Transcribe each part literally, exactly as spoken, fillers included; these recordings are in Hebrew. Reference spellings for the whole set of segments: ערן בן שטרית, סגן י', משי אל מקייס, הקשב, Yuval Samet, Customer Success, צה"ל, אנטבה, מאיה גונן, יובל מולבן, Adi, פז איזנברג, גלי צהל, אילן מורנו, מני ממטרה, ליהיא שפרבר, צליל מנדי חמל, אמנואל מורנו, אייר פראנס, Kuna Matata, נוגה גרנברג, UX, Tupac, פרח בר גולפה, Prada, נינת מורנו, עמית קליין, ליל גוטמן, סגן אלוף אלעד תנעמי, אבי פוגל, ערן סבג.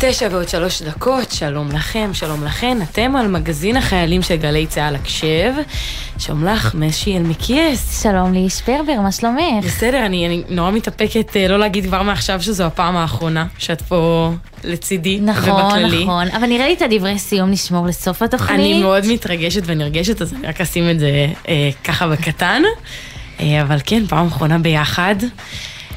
תשע ועוד שלוש דקות, שלום לכם, שלום לכן, אתם על מגזין החיילים של גלי צהל הקשב, שלום לך, משי אל מקייס. שלום ליהיא שפרבר, מה שלומך? בסדר, אני, אני נורא מתאפקת לא להגיד כבר מעכשיו שזו הפעם האחרונה, שאת פה לצידי נכון, ובכללי. נכון, נכון, אבל נראה לי את הדברי סיום נשמור לסוף התוכנית. אני מאוד מתרגשת ונרגשת, אז אני רק אשים את זה אה, ככה בקטן, אה, אבל כן, פעם אחרונה ביחד.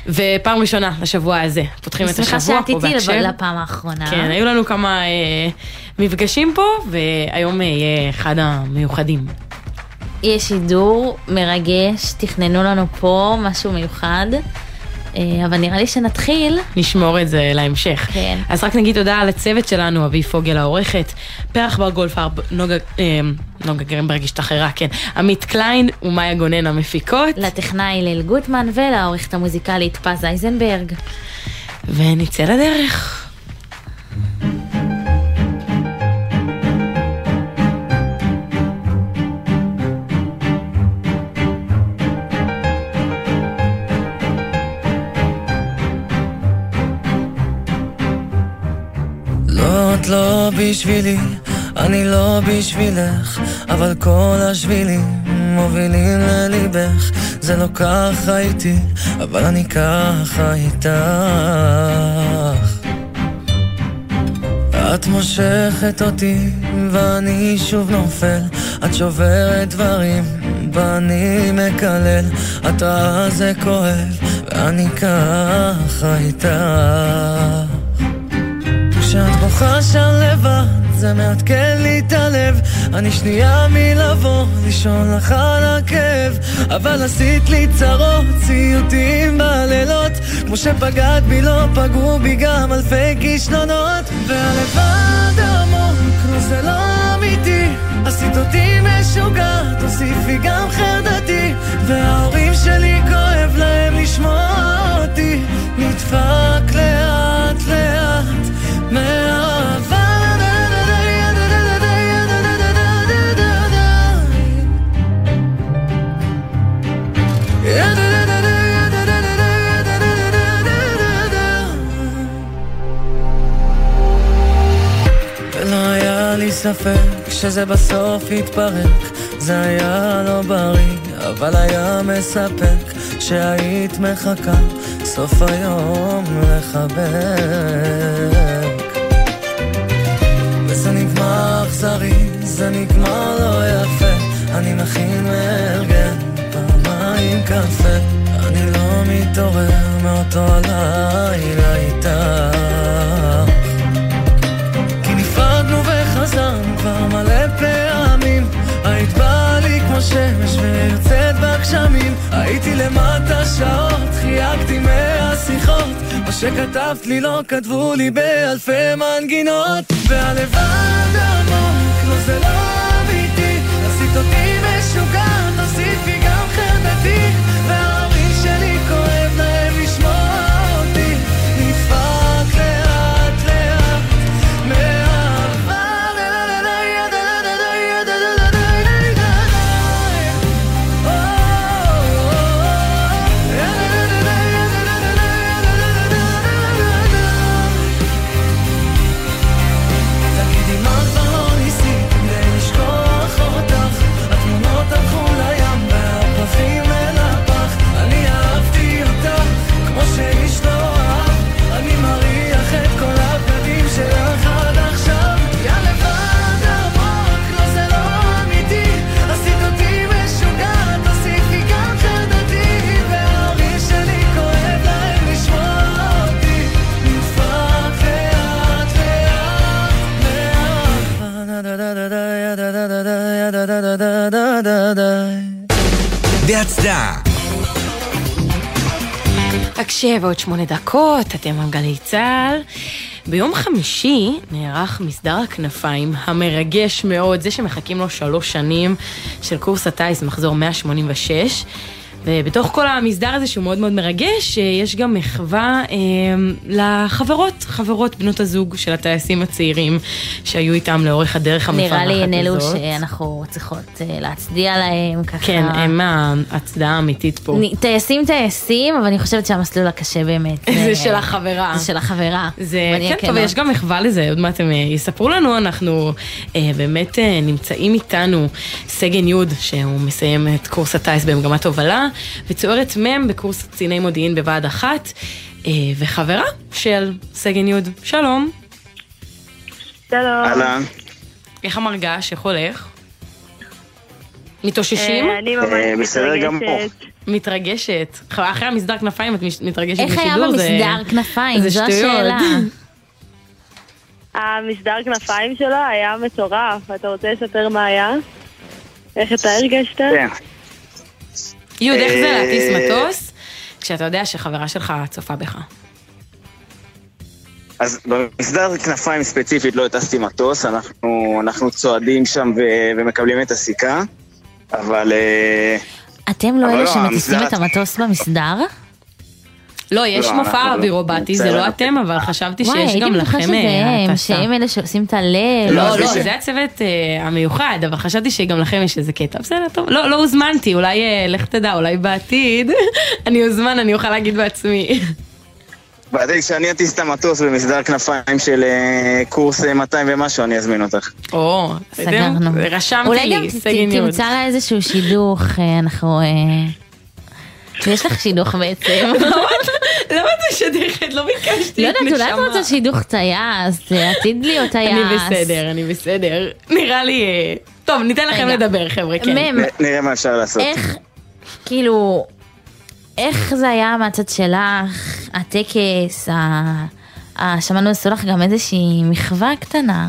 ופעם ראשונה לשבוע הזה, פותחים את השבוע פה בהקשב. אני שמחה שעתיתי לפעם האחרונה. כן, היו לנו כמה אה, מפגשים פה, והיום יהיה אה, אחד המיוחדים. יש שידור מרגש, תכננו לנו פה משהו מיוחד, אה, אבל נראה לי שנתחיל. נשמור את זה להמשך. כן. אז רק נגיד תודה על הצוות שלנו, אבי פוגל העורכת, פרח בר גולפה, נוגה... אה, נוגה גרנברג השתחררה, כן. עמית קליין ומאיה גונן המפיקות. לטכנאי ליל גוטמן ולעורכת המוזיקלית פז איזנברג. ונצא לדרך. לא, את לא בשבילי, אני לא בשבילך, אבל כל השבילים מובילים לליבך. זה לא ככה איתי, אבל אני ככה איתך. את מושכת אותי ואני שוב נופל, את שוברת דברים ואני מקלל, את רעה זה כואב ואני ככה איתך. כשאת בוכה שם לבד זה מעדכן לי את הלב, אני שנייה מלבוא לישון לך על הכאב, אבל עשית לי צרות, ציוטים בלילות, כמו שפגעת בי לא פגעו בי גם אלפי כישלונות, והלבד המון כמו זה לא אמיתי, עשית אותי משוגעת, הוסיפי גם חרדתי, וההורים שלי כואב להם לשמוע אותי נדפק לאט לאט מאהבה. ולא היה לי ספק שזה בסוף יתפרק, זה היה לא בריא אבל היה מספק, שהיית מחכה סוף היום לחבק. וזה נגמר אכזרי, זה נגמר לא יפה, אני מכין מהרגל פעמיים קפה, אני לא מתעורר מאותו הלילה איתך, כי נפרדנו וחזרנו כבר מלא פעמים, היית באה לי כמו שמש ויוצאת בגשמים, הייתי למטה שעות, חייגתי מהשיחות, מה שכתבת לי לא כתבו לי באלפי מנגינות, והלבד עמוק, לא זה לא אמיתי, עשית אותי משוגעת, עשיתי גם חרדתי, וההורים שלי כואב להם לשמוע אותי נפרק לאט לאט מהאהבה. הקשב עוד שמונה דקות, אתם על גלי צהל. ביום חמישי נערך מסדר הכנפיים המרגש מאוד, זה שמחכים לו שלוש שנים, של קורס הטייס מחזור מאה שמונים ושש, ובתוך כל המסדר הזה שהוא מאוד מאוד מרגש, יש גם מחווה אה, לחברות, חברות בנות הזוג של הטייסים הצעירים שהיו איתם לאורך הדרך המפרחת הזאת. נראה לי אין אלו שאנחנו צריכות אה, להצדיע להם ככה. כן, הם ההצדעה האמיתית פה. טייסים טייסים, אבל אני חושבת שהמסלול הקשה באמת. זה אה, של החברה. זה של החברה. זה, כן, כן, טוב, יש גם מחווה לזה, עוד מעט הם יספרו לנו, אנחנו אה, באמת אה, נמצאים איתנו סגן י' שהוא מסיים את קורס הטייס במגמת הובלה, וצוערת מם בקורס קציני מודיעין בוועד אחת, וחברה של סגן י'. שלום. שלום. אהלן. איך המרגש? איך הולך? מתאוששים? אני ממש מתרגשת. מתרגשת. אחרי המסדר כנפיים את מתרגשת בשידור? איך היה במסדר כנפיים? זו השאלה. המסדר כנפיים שלו היה מטורף. אתה רוצה לספר מה היה? איך אתה הרגשת? כן. יוד, איך זה להטיס מטוס, כשאתה יודע שחברה שלך צופה בך? אז במסדר כנפיים ספציפית לא הטסתי מטוס, אנחנו, אנחנו צועדים שם ו, ומקבלים את הסיכה, אבל... אתם לא אלה שמטיסים את המטוס במסדר? לא, יש מופע אווירובטי, זה לא אתם, אבל חשבתי שיש גם לכם... וואי, הייתי בטוחה שזה הם, שהם אלה שעושים את הלב. לא, לא, זה הצוות המיוחד, אבל חשבתי שגם לכם יש איזה קטע. בסדר, טוב. לא, לא הוזמנתי, אולי, לך תדע, אולי בעתיד, אני הוזמן, אני אוכל להגיד בעצמי. בעתיד, כשאני אטיס את המטוס במסדר כנפיים של קורס מאתיים ומשהו, אני אזמין אותך. או, סגרנו. רשמתי לי, סגן י'. אולי גם תמצא לה איזשהו שידוך, אנחנו... יש לך שידוך בעצם. למה אתה שדכת? לא ביקשתי את נשמה. לא יודעת, אולי אתה רוצה שידוך טייס, עתיד לי או טייס. אני בסדר, אני בסדר. נראה לי... טוב, ניתן לכם לדבר, חבר'ה, כן. נראה מה אפשר לעשות. איך, כאילו, איך זה היה מהצד שלך, הטקס, שמענו עשו לך גם איזושהי מחווה קטנה.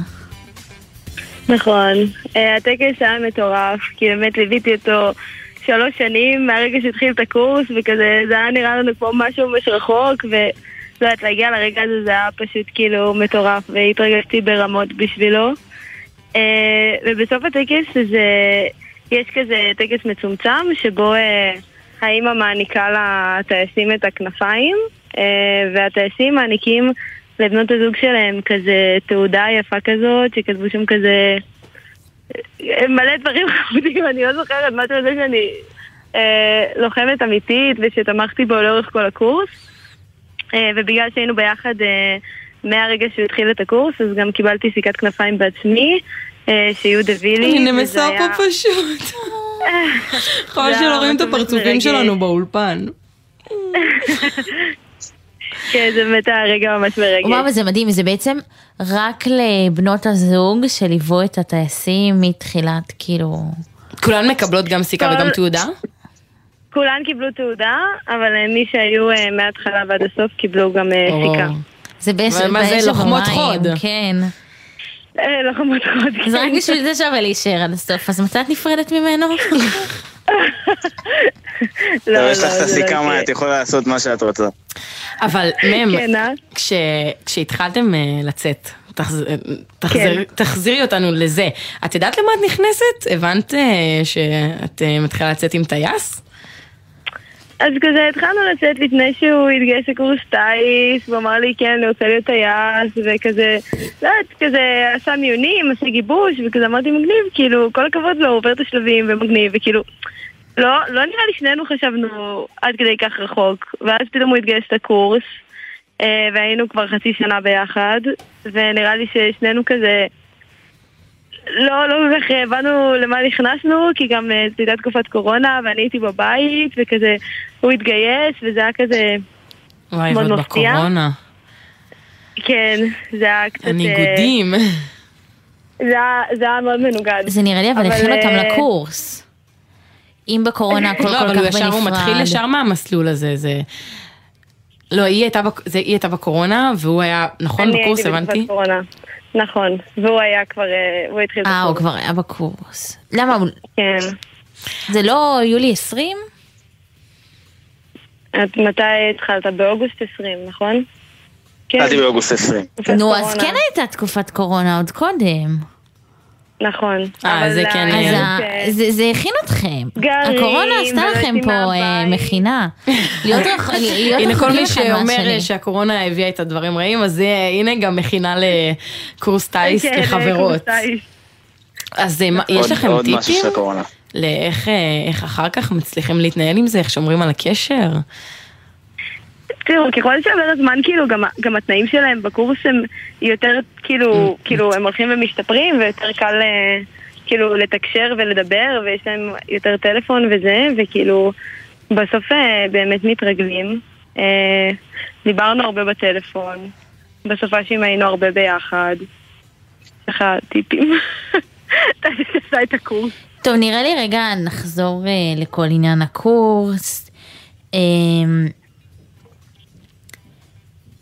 נכון. הטקס היה מטורף, כי באמת ליוויתי אותו... שלוש שנים מהרגע שהתחיל את הקורס, וכזה זה היה נראה לנו כמו משהו ממש רחוק, ולא יודעת, להגיע לרגע הזה זה היה פשוט כאילו מטורף, והתרגשתי ברמות בשבילו. ובסוף הטקס זה, יש כזה טקס מצומצם, שבו האמא מעניקה לטייסים את הכנפיים, והטייסים מעניקים לבנות הזוג שלהם כזה תעודה יפה כזאת, שכתבו שם כזה... מלא דברים חמודים, אני לא זוכרת מה אתה יודע שאני אה, לוחמת אמיתית ושתמכתי בו לאורך כל הקורס, אה, ובגלל שהיינו ביחד אה, מהרגע שהוא התחיל את הקורס, אז גם קיבלתי סיכת כנפיים בעצמי, אה, שיהיו דבילי. אני נמסה פה היה... פשוט חושב שלא רואים את הפרצופים שלנו באולפן. כן, זה באמת הרגע ממש מרגש. וואו, זה מדהים, זה בעצם רק לבנות הזוג שליוו את הטייסים מתחילת, כאילו... כולן מקבלות גם סיכה וגם תעודה? כולן קיבלו תעודה, אבל מי שהיו מההתחלה ועד הסוף קיבלו גם סיכה. זה בעצם... מה זה, לוחמות חוד? כן. לוחמות חוד, כן. זה רק בשביל זה שווה להישאר עד הסוף, אז מתי את נפרדת ממנו? יש לך את הסיכה, מה את יכולה לעשות מה שאת רוצה. אבל מם, כשהתחלתם לצאת, תחזירי אותנו לזה, את יודעת למה את נכנסת? הבנת שאת מתחילה לצאת עם טייס? אז כזה התחלנו לצאת לפני שהוא התגייס לקורס טייס, הוא אמר לי כן, אני רוצה להיות טייס, וכזה, לא יודעת, כזה עשה מיונים, עשה גיבוש, וכזה אמרתי מגניב, כאילו, כל הכבוד לו, עובר את השלבים ומגניב, וכאילו, לא, לא נראה לי שנינו חשבנו עד כדי כך רחוק, ואז פתאום הוא התגייס לקורס, והיינו כבר חצי שנה ביחד, ונראה לי ששנינו כזה... לא, לא מבח, הבנו למה נכנסנו, כי גם זה הייתה תקופת קורונה, ואני הייתי בבית, וכזה, הוא התגייס, וזה היה כזה... וואי, ועוד בקורונה. כן, זה היה קצת... הניגודים. זה היה מאוד מנוגד. זה נראה לי, אבל הכינו אותם לקורס. אם בקורונה הכל כל כך בנפרד. לא, אבל הוא מתחיל ישר מהמסלול הזה, זה... לא, היא הייתה בקורונה, והוא היה, נכון, בקורס, הבנתי? אני הייתי בתקופת קורונה. נכון, והוא היה כבר, הוא התחיל בקורס. אה, הוא כבר היה בקורס. למה? כן. זה לא יולי עשרים? את מתי התחלת? באוגוסט עשרים, נכון? כן. הייתי באוגוסט עשרים. נו, אז כן הייתה תקופת קורונה עוד קודם. נכון. אז זה כן. זה הכין אתכם. הקורונה עשתה לכם פה מכינה. הנה כל מי שאומר שהקורונה הביאה את הדברים רעים, אז הנה גם מכינה לקורס טייס לחברות. אז יש לכם טיפים לאיך אחר כך מצליחים להתנהל עם זה, איך שומרים על הקשר? תראו, ככל שעבר הזמן, כאילו, גם, גם התנאים שלהם בקורס הם יותר, כאילו, כאילו, הם הולכים ומשתפרים, ויותר קל, כאילו, לתקשר ולדבר, ויש להם יותר טלפון וזה, וכאילו, בסוף באמת מתרגלים. דיברנו הרבה בטלפון. בסופה שהיינו הרבה ביחד. ככה, טיפים. אתה שעשה את הקורס. טוב, נראה לי רגע, נחזור לכל עניין הקורס. אה...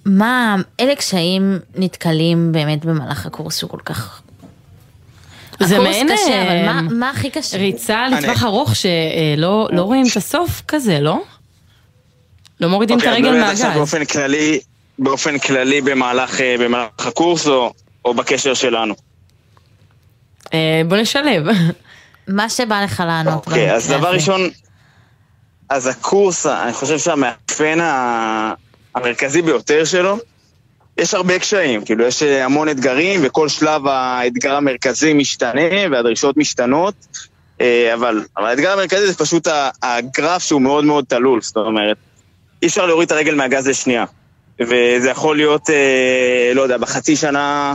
מה, אלה קשיים נתקלים באמת במהלך הקורס הוא כל כך... זה מעין... הקורס קשה, אבל מה, מה הכי קשה? ריצה לטווח ארוך שלא לא רואים את הסוף כזה, לא? לא מורידים את הרגל מהגז. באופן כללי, באופן כללי במהלך, במהלך הקורס או, או בקשר שלנו? בוא נשלב. מה שבא לך לענות. אוקיי, אז דבר ראשון, אז הקורס, אני חושב שהמאפיין ה... המרכזי ביותר שלו, יש הרבה קשיים, כאילו יש המון אתגרים, וכל שלב האתגר המרכזי משתנה, והדרישות משתנות, אבל, אבל האתגר המרכזי זה פשוט הגרף שהוא מאוד מאוד תלול, זאת אומרת, אי אפשר להוריד את הרגל מהגז לשנייה, וזה יכול להיות, לא יודע, בחצי שנה,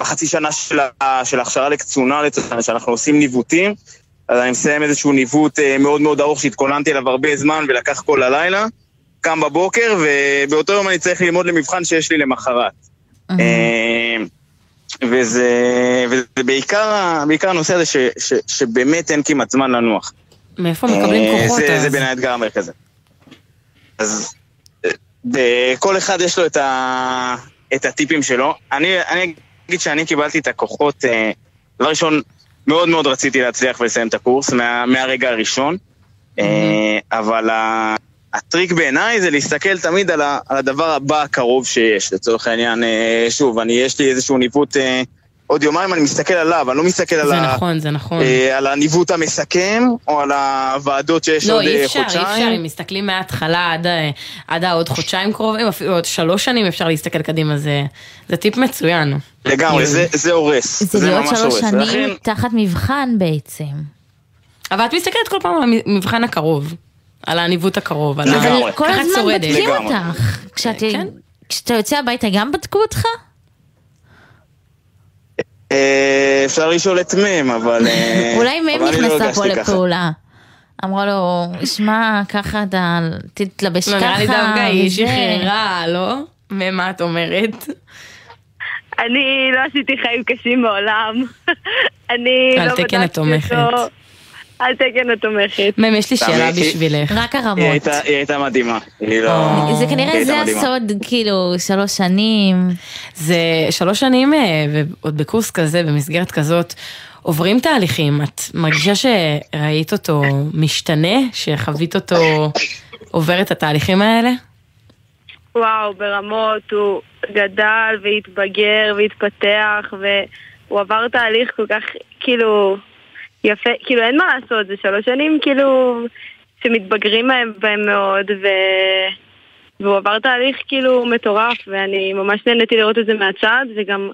בחצי שנה של, של הכשרה לקצונה, שאנחנו עושים ניווטים, אז אני מסיים איזשהו ניווט מאוד מאוד ארוך, שהתכוננתי אליו הרבה זמן ולקח כל הלילה, קם בבוקר, ובאותו יום אני צריך ללמוד למבחן שיש לי למחרת. וזה, וזה בעיקר, בעיקר הנושא הזה ש, ש, שבאמת אין כמעט זמן לנוח. מאיפה מקבלים כוחות? זה, זה בין האתגר המרכזי. אז בכל אחד יש לו את ה, את הטיפים שלו. אני, אני אגיד שאני קיבלתי את הכוחות, דבר ראשון, מאוד מאוד רציתי להצליח ולסיים את הקורס, מה, מהרגע הראשון, אבל ה... הטריק בעיניי זה להסתכל תמיד על הדבר הבא הקרוב שיש, לצורך העניין, שוב, אני, יש לי איזשהו ניווט, עוד יומיים אני מסתכל עליו, אני לא מסתכל על, נכון, זה נכון. על הניווט המסכם, או על הוועדות שיש לא, עוד אי אפשר, חודשיים. לא, אי אפשר, אם מסתכלים מההתחלה עד, עד העוד חודשיים קרובים, אפילו עוד שלוש שנים אפשר להסתכל קדימה, זה, זה טיפ מצוין. לגמרי, זה, זה הורס. זה, זה להיות שלוש שנים ולכן... תחת מבחן בעצם. אבל את מסתכלת כל פעם על המבחן הקרוב. על הניווט הקרוב. אבל כל הזמן בדקים אותך. כשאתה יוצא הביתה גם בדקו אותך? אפשר לשאול את מם, אבל... אולי מם נכנסה פה לפעולה. אמרה לו, שמע, ככה אתה תתלבש ככה. נראה לי דווקא היא שחררה, לא? מם, מה את אומרת? אני לא עשיתי חיים קשים בעולם. על תקן התומכת. אל תגן התומכת. מם, יש לי שאלה בשבילך. רק הרמות. היא הייתה מדהימה. זה כנראה זה הסוד, כאילו, שלוש שנים. זה שלוש שנים, ועוד בקורס כזה, במסגרת כזאת, עוברים תהליכים. את מרגישה שראית אותו משתנה? שחווית אותו עובר את התהליכים האלה? וואו, ברמות הוא גדל, והתבגר, והתפתח, והוא עבר תהליך כל כך, כאילו... יפה, כאילו אין מה לעשות, זה שלוש שנים כאילו שמתבגרים בהם מאוד ו... והוא עבר תהליך כאילו מטורף ואני ממש נהניתי לראות את זה מהצד וגם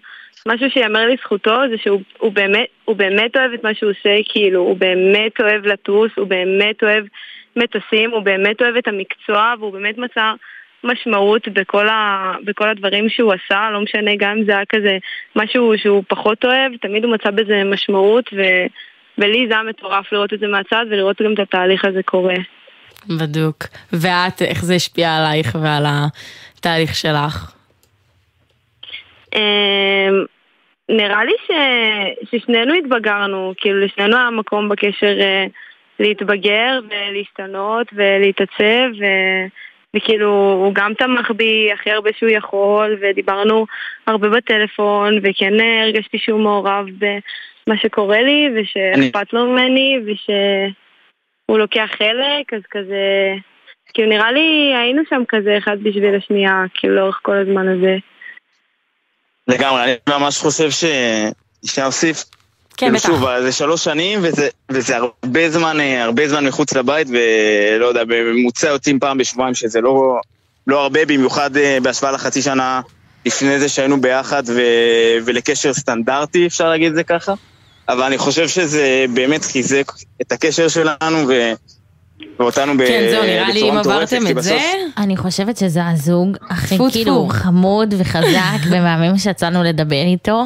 משהו שיאמר לזכותו זה שהוא הוא באמת, הוא באמת אוהב את מה שהוא עושה כאילו, הוא באמת אוהב לטוס, הוא באמת אוהב מטוסים, הוא באמת אוהב את המקצוע והוא באמת מצא משמעות בכל, ה... בכל הדברים שהוא עשה, לא משנה גם אם זה היה כזה משהו שהוא פחות אוהב, תמיד הוא מצא בזה משמעות ו... ולי זה מטורף לראות את זה מהצד ולראות גם את התהליך הזה קורה. בדוק. ואת, איך זה השפיע עלייך ועל התהליך שלך? נראה לי ש... ששנינו התבגרנו, כאילו לשנינו היה מקום בקשר להתבגר ולהשתנות ולהתעצב ו... וכאילו הוא גם תמך בי הכי הרבה שהוא יכול ודיברנו הרבה בטלפון וכן הרגשתי שהוא מעורב ב... מה שקורה לי, ושאכפת לו ממני, ושהוא לוקח חלק, אז כזה... כאילו נראה לי היינו שם כזה אחד בשביל השנייה, כאילו לאורך כל הזמן הזה. לגמרי, אני ממש חושב ש... שאוסיף כן, בטח. שוב, זה שלוש שנים, וזה, וזה הרבה זמן, הרבה זמן מחוץ לבית, ולא יודע, בממוצע יוצאים פעם בשבועיים, שזה לא, לא הרבה, במיוחד בהשוואה לחצי שנה לפני זה שהיינו ביחד, ו, ולקשר סטנדרטי, אפשר להגיד את זה ככה. אבל אני חושב שזה באמת חיזק את הקשר שלנו, ו... ואותנו בצורה מטורפת. כן, זהו, נראה לי אם עברתם את זה. אני חושבת שזה הזוג הכי כאילו חמוד וחזק, ומאמין שיצאנו לדבר איתו,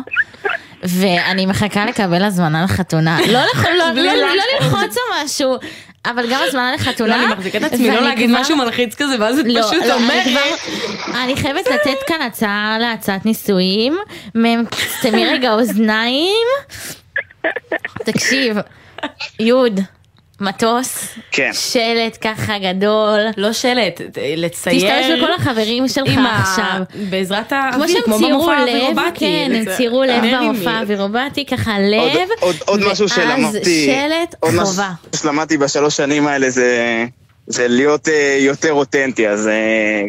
ואני מחכה לקבל הזמנה לחתונה. לא ללחוץ או משהו, אבל גם הזמנה לחתונה. אני מחזיקה את עצמי, לא להגיד משהו מלחיץ כזה, ואז את פשוט אומרת. אני חייבת לתת כאן הצעה להצעת נישואים, תמי רגע אוזניים. תקשיב, יוד. מטוס, כן. שלט ככה גדול, לא שלט, לציין, תשתמש בכל החברים שלך עכשיו, בעזרת האוויר, כמו במופע אווירובטי, כן, הם צירו לב במופע אווירובטי, ככה לב, עוד, עוד, עוד משהו שלמדתי, שלט עוד חובה, משהו שלמדתי בשלוש שנים האלה, זה, זה להיות יותר אותנטי, אז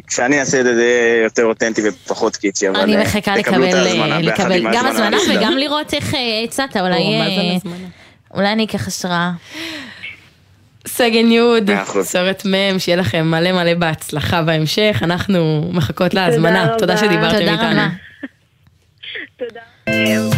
כשאני אעשה את זה יותר אותנטי ופחות קיצ'י, אבל אני מחכה לקבל, לקבל גם הזמנה וגם לראות איך הצעת, אולי, אולי אני ככה שראה, סגן י', סורת מ', שיהיה לכם מלא מלא בהצלחה בהמשך, אנחנו מחכות להזמנה, תודה שדיברתם איתנו. תודה.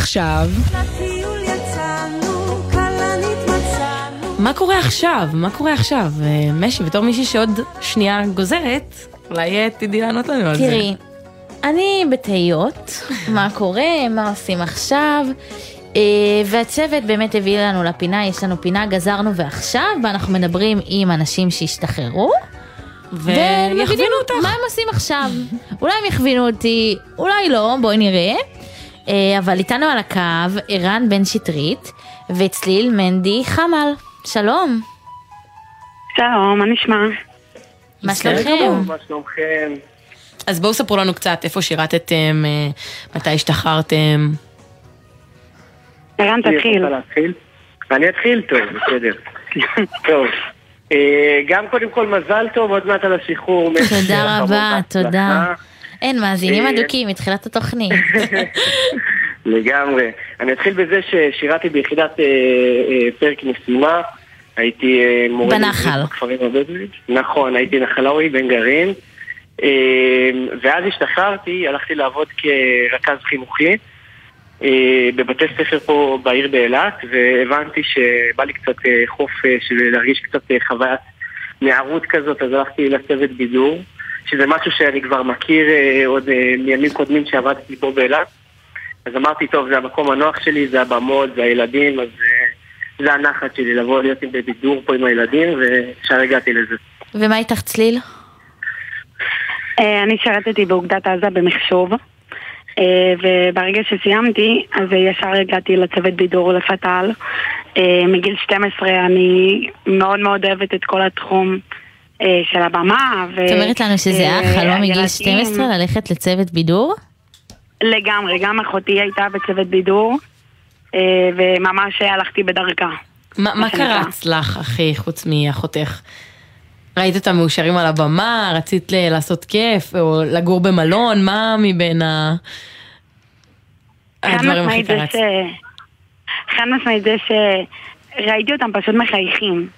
עכשיו, מה קורה עכשיו? מה קורה עכשיו? משי, בתור מישהי שעוד שנייה גוזרת, אולי תדעי לענות לנו על זה. תראי, אני בתהיות, מה קורה, מה עושים עכשיו, והצוות באמת הביא לנו לפינה, יש לנו פינה, גזרנו ועכשיו, ואנחנו מדברים עם אנשים שהשתחררו, ויכווינו אותך. מה הם עושים עכשיו? אולי הם יכווינו אותי, אולי לא, בואי נראה. אבל איתנו על הקו, ערן בן שטרית, וצליל מנדי חמל. שלום. שלום, מה נשמע? מה שלומכם? מה שלומכם? אז בואו ספרו לנו קצת, איפה שירתתם, מתי השתחררתם? ערן, תתחיל. אני אתחיל, טוב, בסדר. טוב. גם קודם כל מזל טוב, עוד מעט על השחרור. תודה רבה, תודה. אין מאזינים אדוקים, מתחילת התוכנית. לגמרי. אני אתחיל בזה ששירתי ביחידת פרק משימה, הייתי מורה בנחל. נכון, הייתי נחלאוי בן גרעין, ואז השתחררתי, הלכתי לעבוד כרכז חינוכי, בבתי ספר פה בעיר באילת, והבנתי שבא לי קצת חוף של להרגיש קצת חוויית נערות כזאת, אז הלכתי לצוות בידור, שזה משהו שאני כבר מכיר עוד מימים קודמים שעבדתי פה באילת, אז אמרתי, טוב, זה המקום הנוח שלי, זה הבמות, זה הילדים, אז זה הנחת שלי, לבוא להיות עם בידור פה עם הילדים, ושאר הגעתי לזה. ומה איתך צליל? אני שרתתי באוגדת עזה במחשוב, וברגע שסיימתי, אז ישר הגעתי לצוות בידור לפתל. מגיל שתים עשרה אני מאוד מאוד אוהבת את כל התחום של הבמה. זאת אומרת לנו שזה החלום מגיל שתים עשרה ללכת לצוות בידור? לגמרי, גם אחותי הייתה בצוות בידור, וממש הלכתי בדרכה. מה קרץ לך, אחי, חוץ מאחותך? ראית אותם מאושרים על הבמה, רצית לעשות כיף, או לגור במלון, מה מבין הדברים הכי קרץ? חד משמעית זה שראיתי אותם פשוט מחייכים.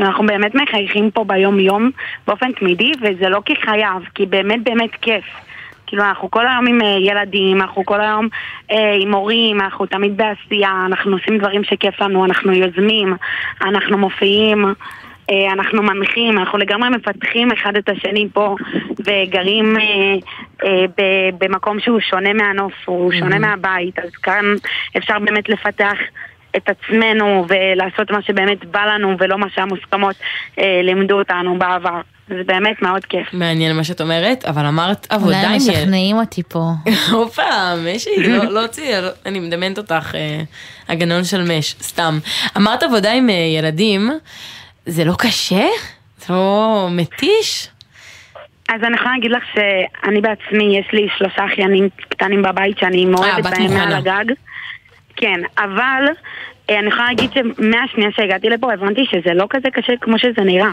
אנחנו באמת מחייכים פה ביום יום, באופן תמידי, וזה לא כחייב, כי באמת באמת כיף. כאילו אנחנו כל היום עם ילדים, אנחנו כל היום אה, עם הורים, אנחנו תמיד בעשייה, אנחנו עושים דברים שכיף לנו, אנחנו יוזמים, אנחנו מופיעים, אנחנו מנחים, אנחנו לגמרי מפתחים אחד את השני פה, וגרים אה, אה, ב- במקום שהוא שונה מהנוף, הוא שונה מהבית, אז כאן אפשר באמת לפתח את עצמנו ולעשות מה שבאמת בא לנו ולא מה שהמוסכמות אה, לימדו אותנו בעבר. זה באמת מאוד כיף. מעניין מה שאת אומרת, אבל אמרת עבודה עניין. אולי משכנעים אותי פה. אופה, משי, לא ציר, אני מדמנת אותך, הגנון של מש, סתם. אמרת עבודה עם ילדים, זה לא קשה? זה לא מתיש? אז אני יכולה להגיד לך שאני בעצמי, יש לי שלושה אחיינים קטנים בבית שאני מורדת בהם מעל הגג. כן, אבל אני יכולה להגיד שמהשנייה שהגעתי לפה הבנתי שזה לא כזה קשה כמו שזה נראה.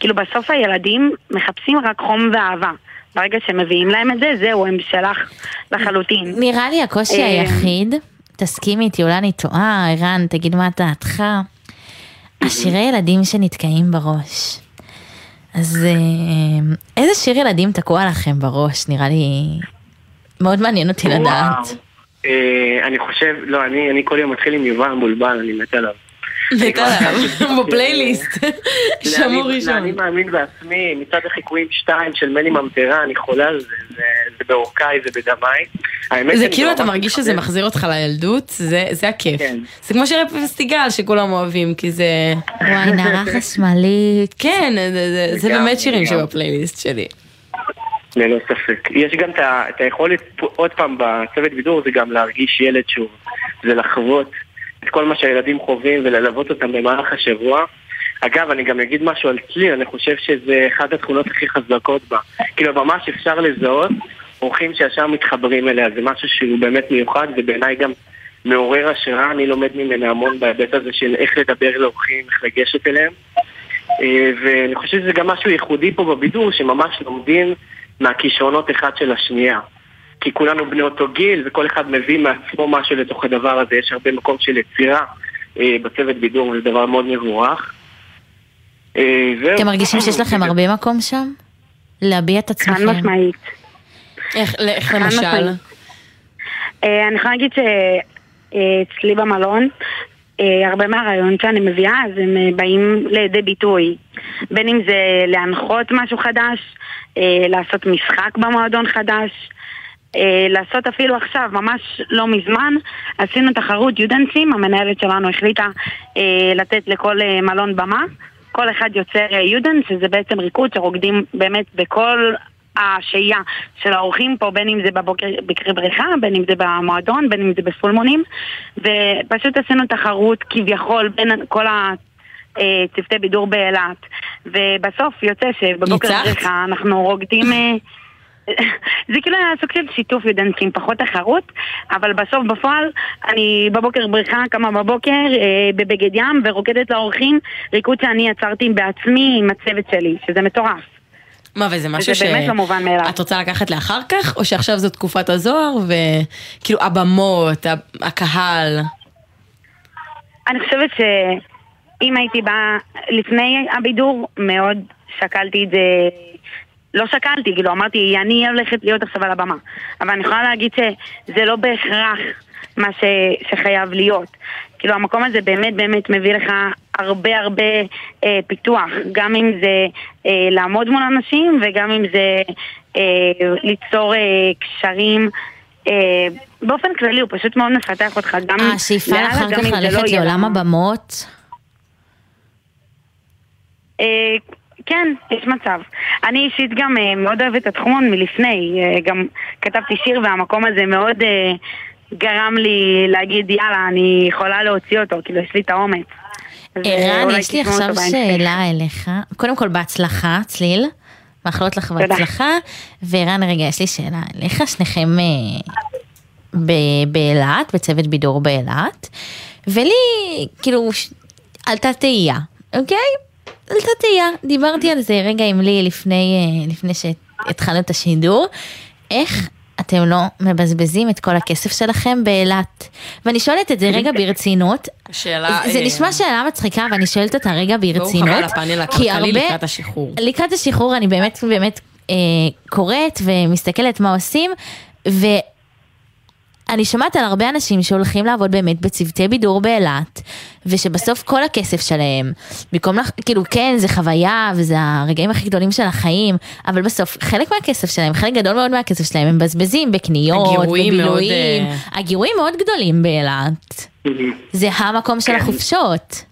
כאילו בסוף הילדים מחפשים רק חום ואהבה. ברגע שמביאים להם את זה, זהו, הם שלך לחלוטין. נראה לי הקושי היחיד, תסכים איתי, אולי אני טועה, ערן, תגיד מה דעתך. השירי ילדים שנתקעים בראש. אז איזה שיר ילדים תקוע לכם בראש? נראה לי מאוד מעניין אותי לדעת. אני חושב, לא, אני כל יום מתחיל עם יובל מולבן, אני מת עליו. מת עליו, בפלייליסט. שמור ראשון. אני מאמין בעצמי, מצד החיקויים שתיים של מני ממטרה, אני חולה על זה, זה באורקאי, זה בדמי. זה כאילו אתה מרגיש שזה מחזיר אותך לילדות, זה הכיף. זה כמו שירי פסטיגל שכולם אוהבים, כי זה... וואי, נערה חשמלית. כן, זה באמת שירים שבפלייליסט שלי. ללא ספק. יש גם את היכולת, עוד פעם בצוות בידור, זה גם להרגיש ילד שוב, זה לחוות את כל מה שהילדים חווים וללוות אותם במהלך השבוע. אגב, אני גם אגיד משהו על צליל, אני חושב שזה אחת התכונות הכי חזקות בה. כאילו, ממש אפשר לזהות אורחים שהשאר מתחברים אליה, זה משהו שהוא באמת מיוחד, ובעיניי גם מעורר השראה, אני לומד ממנה המון בהיבט הזה של איך לדבר לאורחים, איך לגשת אליהם. ואני חושב שזה גם משהו ייחודי פה בבידור, שממש לומדים מהכישרונות אחד של השנייה. כי כולנו בני אותו גיל, וכל אחד מביא מעצמו משהו לתוך הדבר הזה. יש הרבה מקום של יצירה בצוות בידור, וזה דבר מאוד מבורך. אתם מרגישים שיש לכם הרבה מקום שם? להביע את עצמכם? חן משמעית. איך למשל? אני יכולה להגיד שאצלי במלון, הרבה מהרעיון שאני מביאה, אז הם באים לידי ביטוי. בין אם זה להנחות משהו חדש, לעשות משחק במועדון חדש, לעשות אפילו עכשיו, ממש לא מזמן, עשינו תחרות יודנסים, המנהלת שלנו החליטה לתת לכל מלון במה, כל אחד יוצר יודנס, שזה בעצם ריקוד שרוקדים באמת בכל השהייה של האורחים פה, בין אם זה בבוקר בקרי בריכה, בין אם זה במועדון, בין אם זה בפולמונים, ופשוט עשינו תחרות כביכול בין כל ה... צוותי בידור באילת, ובסוף יוצא שבבוקר בריכה אנחנו רוקדים זה כאילו היה סוג של שיתוף יודנסים, פחות תחרות, אבל בסוף בפועל אני בבוקר בריכה קמה בבוקר בבגד ים ורוקדת לאורחים ריקוד שאני יצרתי בעצמי עם הצוות שלי, שזה מטורף. מה, וזה משהו שאת רוצה לקחת לאחר כך, או שעכשיו זו תקופת הזוהר וכאילו הבמות, הקהל? אני חושבת ש אם הייתי באה לפני הבידור, מאוד שקלתי את זה, לא שקלתי, כאילו אמרתי, אני הולכת להיות עכשיו על הבמה. אבל אני יכולה להגיד שזה לא בהכרח מה ש... שחייב להיות. כאילו המקום הזה באמת באמת מביא לך הרבה הרבה אה, פיתוח, גם אם זה אה, לעמוד מול אנשים, וגם אם זה אה, ליצור אה, קשרים. אה, באופן כללי הוא פשוט מאוד מפתח אותך. השאיפה אחר כך ללכת לעולם הבמות? כן, יש מצב. אני אישית גם מאוד אוהבת את התחום מלפני, גם כתבתי שיר והמקום הזה מאוד גרם לי להגיד יאללה, אני יכולה להוציא אותו, כאילו יש לי את האומץ. ערן, יש לי עכשיו שאלה אליך, קודם כל בהצלחה, צליל, מאחלות לך בהצלחה, וערן רגע יש לי שאלה אליך, שניכם באילת, בצוות בידור באילת, ולי כאילו עלתה תהייה, אוקיי? עלתה תהיה, דיברתי על זה רגע עם לי לפני, לפני שהתחלנו את השידור, איך אתם לא מבזבזים את כל הכסף שלכם באילת? ואני שואלת את זה רגע ברצינות, שאלה, זה אה... נשמע שאלה מצחיקה, ואני שואלת אותה רגע ברצינות, לא כי הרבה, לקראת השחרור, לקראת השחרור אני באמת, באמת אה, קוראת ומסתכלת מה עושים, ו... אני שמעת על הרבה אנשים שהולכים לעבוד באמת בצוותי בידור באילת, ושבסוף כל הכסף שלהם, במקום לך, כאילו כן, זה חוויה, וזה הרגעים הכי גדולים של החיים, אבל בסוף חלק מהכסף שלהם, חלק גדול מאוד מהכסף שלהם, הם מבזבזים בקניות, בבילויים, הגירויים מאוד גדולים באילת. זה המקום של החופשות.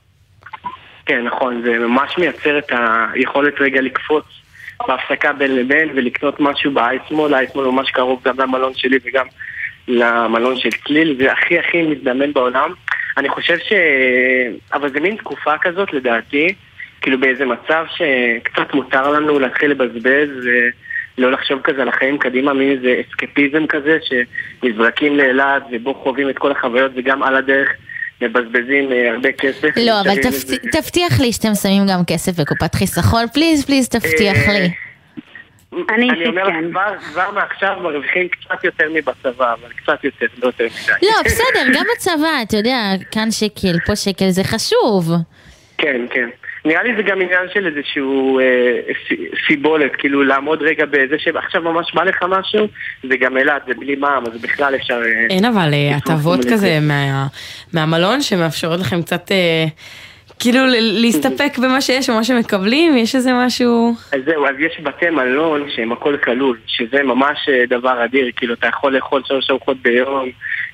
כן, נכון, זה ממש מייצר את היכולת רגע לקפוץ בהפסקה בין לבין, ולקנות משהו באייסמול, האייסמול ממש קרוב גם למלון שלי וגם למלון של צליל, זה הכי הכי מזדמן בעולם. אני חושב ש... אבל זה מין תקופה כזאת, לדעתי, כאילו באיזה מצב שקצת מותר לנו להתחיל לבזבז, ולא לחשוב כזה על החיים קדימה, מין איזה אסקפיזם כזה, שמזרקים לאילת, ובו חווים את כל החוויות, וגם על הדרך מבזבזים הרבה כסף. לא, אבל תבטיח לי שאתם שמים גם כסף בקופת חיסכון, פליז, פליז, תבטיח לי. אני אומר לך, כבר מעכשיו מרוויחים קצת יותר מבצבא, אבל קצת יותר, לא יותר מדי. לא, בסדר, גם בצבא, אתה יודע, כאן שקל, פה שקל, זה חשוב. כן, כן. נראה לי זה גם עניין של איזשהו סיבולת, כאילו לעמוד רגע באיזה שעכשיו ממש בא לך משהו, זה גם אלעד, זה בלי מעם, אז בכלל אפשר... אין אבל הטבות כזה מהמלון שמאפשרות לכם קצת... כאילו להסתפק במה שיש או מה שמקבלים, יש איזה משהו... אז זהו, אז יש בתי מלון שהם הכל כלול, שזה ממש דבר אדיר, כאילו אתה יכול לאכול שלוש ארוחות ביום,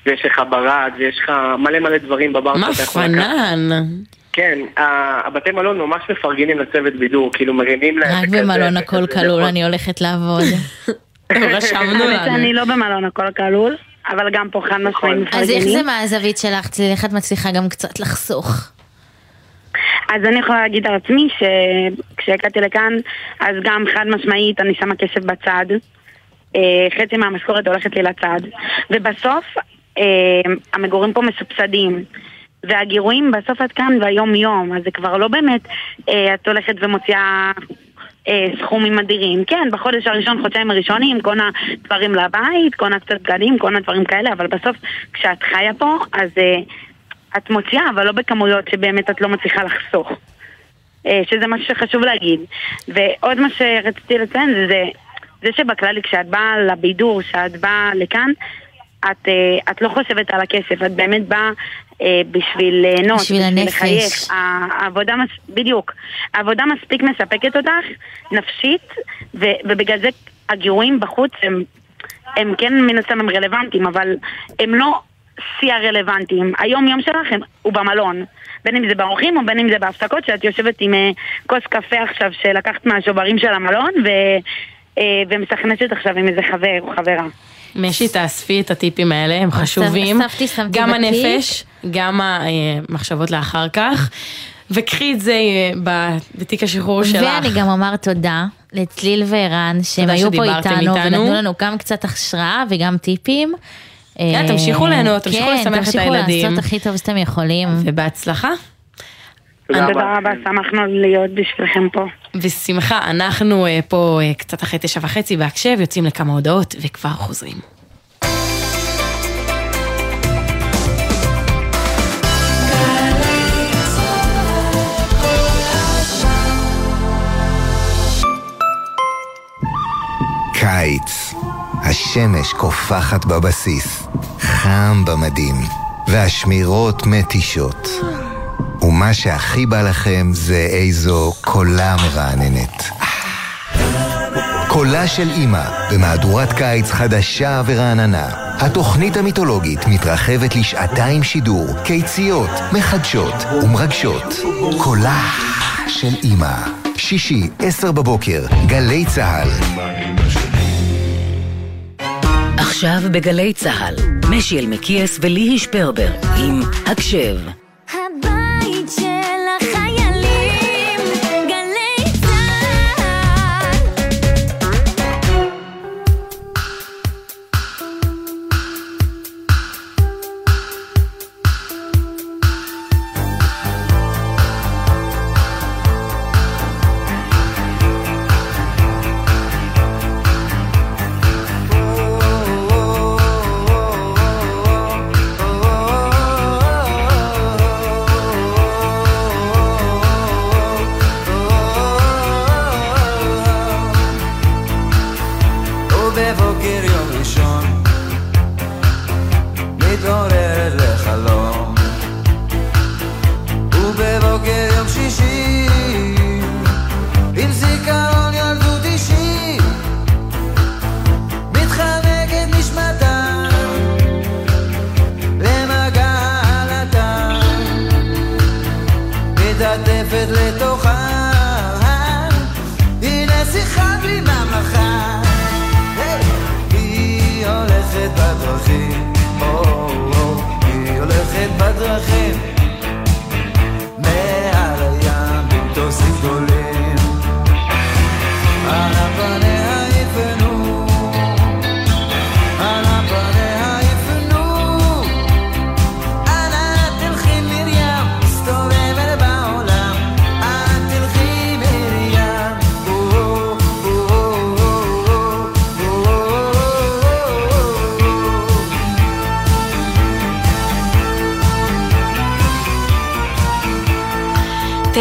ויש לך ברד, ויש לך מלא מלא דברים בבר... מה פנן? כן, הבתי מלון ממש מפרגנים לצוות בידור, כאילו מרימים להם... רק במלון הכל כלול, אני הולכת לעבוד. רשמנו לנו. אני לא במלון הכל כלול, אבל גם פה חן משמעים מפרגנים. אז איך זה מהזווית שלך? איך את מצליחה גם קצת לחסוך? אז אני יכולה להגיד על עצמי שכשהגעתי לכאן, אז גם חד משמעית אני שמה כסף בצד, חצי מהמשכורת הולכת לי לצד, ובסוף המגורים פה מסובסדים, והגירויים בסוף עד כאן והיום יום, אז זה כבר לא באמת את הולכת ומוציאה סכומים אדירים. כן, בחודש הראשון, חודשיים הראשונים, כל הדברים לבית, כל הקצת בגדים, כל הדברים כאלה, אבל בסוף כשאת חיה פה, אז... את מוציאה, אבל לא בכמויות שבאמת את לא מצליחה לחסוך. שזה משהו שחשוב להגיד. ועוד מה שרציתי לציין זה, זה שבכללי כשאת באה לבידור, כשאת באה לכאן, את, את לא חושבת על הכסף, את באמת באה בשביל ליהנות, בשביל לחייך. העבודה, בדיוק. העבודה מספיק מספקת אותך, נפשית, ובגלל זה הגירויים בחוץ הם... הם כן מנסים, הם רלוונטיים, אבל הם לא שיא הרלוונטיים. היום יום שלכם הוא במלון, בין אם זה באורחים או בין אם זה בהפסקות, שאת יושבת עם כוס קפה עכשיו שלקחת מהשוברים של המלון ו... ומסכנסת עכשיו עם איזה חבר או חברה. משי, תאספי את הטיפים האלה, הם חשובים, גם הנפש, גם המחשבות לאחר כך, וקחי את זה בתיק השחרור שלך. ואני גם אומר תודה לצליל וערן, שהם היו פה איתנו ונתנו לנו גם קצת הכשרה וגם טיפים. כן, תמשיכו לנו, תמשיכו לשמח את הילדים. תמשיכו לעשות הכי טוב שאתם יכולים. ובהצלחה. תודה רבה, שמחנו להיות בשבילכם פה. בשמחה, אנחנו פה קצת אחרי תשע וחצי בהקשב, יוצאים לכמה הודעות וכבר חוזרים. קיץ, השמש קופחת בבסיס, חם במדים, והשמירות מתישות. ומה שהכי בא לכם זה איזו קולה מרעננת. קולה של אמא, במהדורת קיץ חדשה ורעננה. התוכנית המיתולוגית מתרחבת לשעתיים שידור, קיציות, מחדשות ומרגשות. קולה של אמא. שישי, עשר בבוקר, גלי צהל. עכשיו בגלי צהל, משי אל מקייס וליהיא שפרבר עם הקשב.